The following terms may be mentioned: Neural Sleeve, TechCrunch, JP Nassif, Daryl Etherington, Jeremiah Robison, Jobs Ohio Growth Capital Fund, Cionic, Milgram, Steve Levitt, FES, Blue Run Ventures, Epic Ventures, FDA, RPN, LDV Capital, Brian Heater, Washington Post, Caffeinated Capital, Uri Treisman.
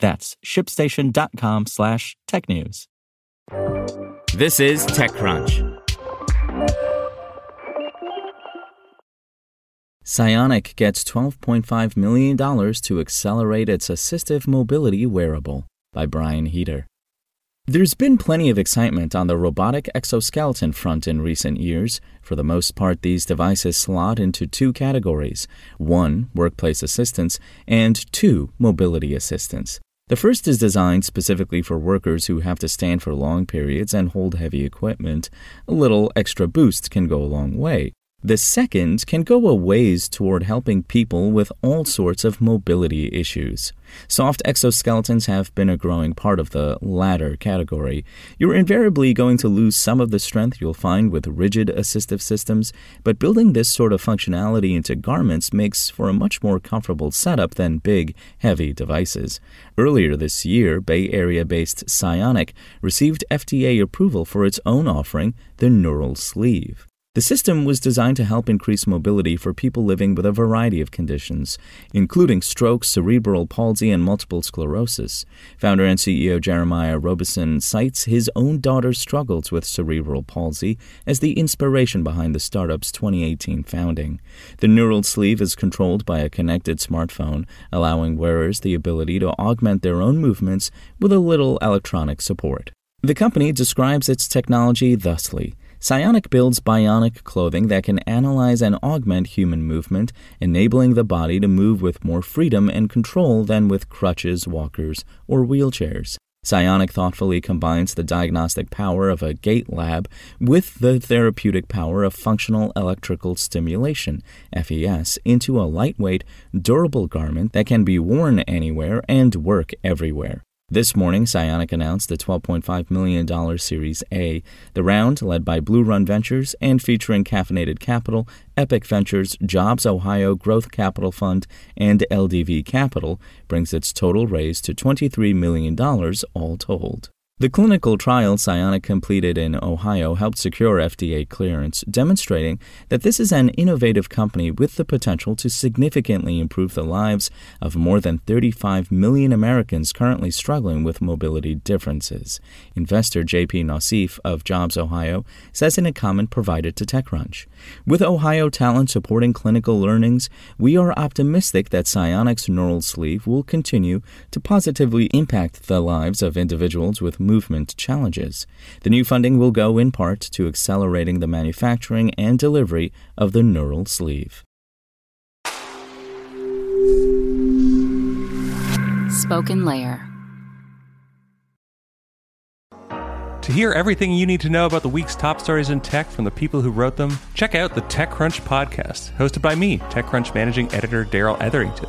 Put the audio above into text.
That's ShipStation.com/technews. This is TechCrunch. Cionic gets $12.5 million to accelerate its assistive mobility wearable, by Brian Heater. There's been plenty of excitement on the robotic exoskeleton front in recent years. For the most part, these devices slot into two categories: one, workplace assistance, and two, mobility assistance. The first is designed specifically for workers who have to stand for long periods and hold heavy equipment. A little extra boost can go a long way. The second can go a ways toward helping people with all sorts of mobility issues. Soft exoskeletons have been a growing part of the latter category. You're invariably going to lose some of the strength you'll find with rigid assistive systems, but building this sort of functionality into garments makes for a much more comfortable setup than big, heavy devices. Earlier this year, Bay Area-based Cionic received FDA approval for its own offering, the Neural Sleeve. The system was designed to help increase mobility for people living with a variety of conditions, including stroke, cerebral palsy, and multiple sclerosis. Founder and CEO Jeremiah Robison cites his own daughter's struggles with cerebral palsy as the inspiration behind the startup's 2018 founding. The Neural Sleeve is controlled by a connected smartphone, allowing wearers the ability to augment their own movements with a little electronic support. The company describes its technology thusly: Cionic builds bionic clothing that can analyze and augment human movement, enabling the body to move with more freedom and control than with crutches, walkers, or wheelchairs. Cionic thoughtfully combines the diagnostic power of a gait lab with the therapeutic power of functional electrical stimulation, FES, into a lightweight, durable garment that can be worn anywhere and work everywhere. This morning, Cionic announced the $12.5 million Series A. The round, led by Blue Run Ventures and featuring Caffeinated Capital, Epic Ventures, Jobs Ohio Growth Capital Fund, and LDV Capital, brings its total raise to $23 million all told. The clinical trial Cionic completed in Ohio helped secure FDA clearance, demonstrating that this is an innovative company with the potential to significantly improve the lives of more than 35 million Americans currently struggling with mobility differences. Investor JP Nassif of Jobs Ohio says in a comment provided to TechCrunch, "With Ohio talent supporting clinical learnings, we are optimistic that Cionic's Neural Sleeve will continue to positively impact the lives of individuals with movement challenges. The new funding will go in part to accelerating the manufacturing and delivery of the Neural Sleeve." Spoken Layer. To hear everything you need to know about the week's top stories in tech from the people who wrote them, check out the TechCrunch podcast, hosted by me, TechCrunch managing editor Daryl Etherington.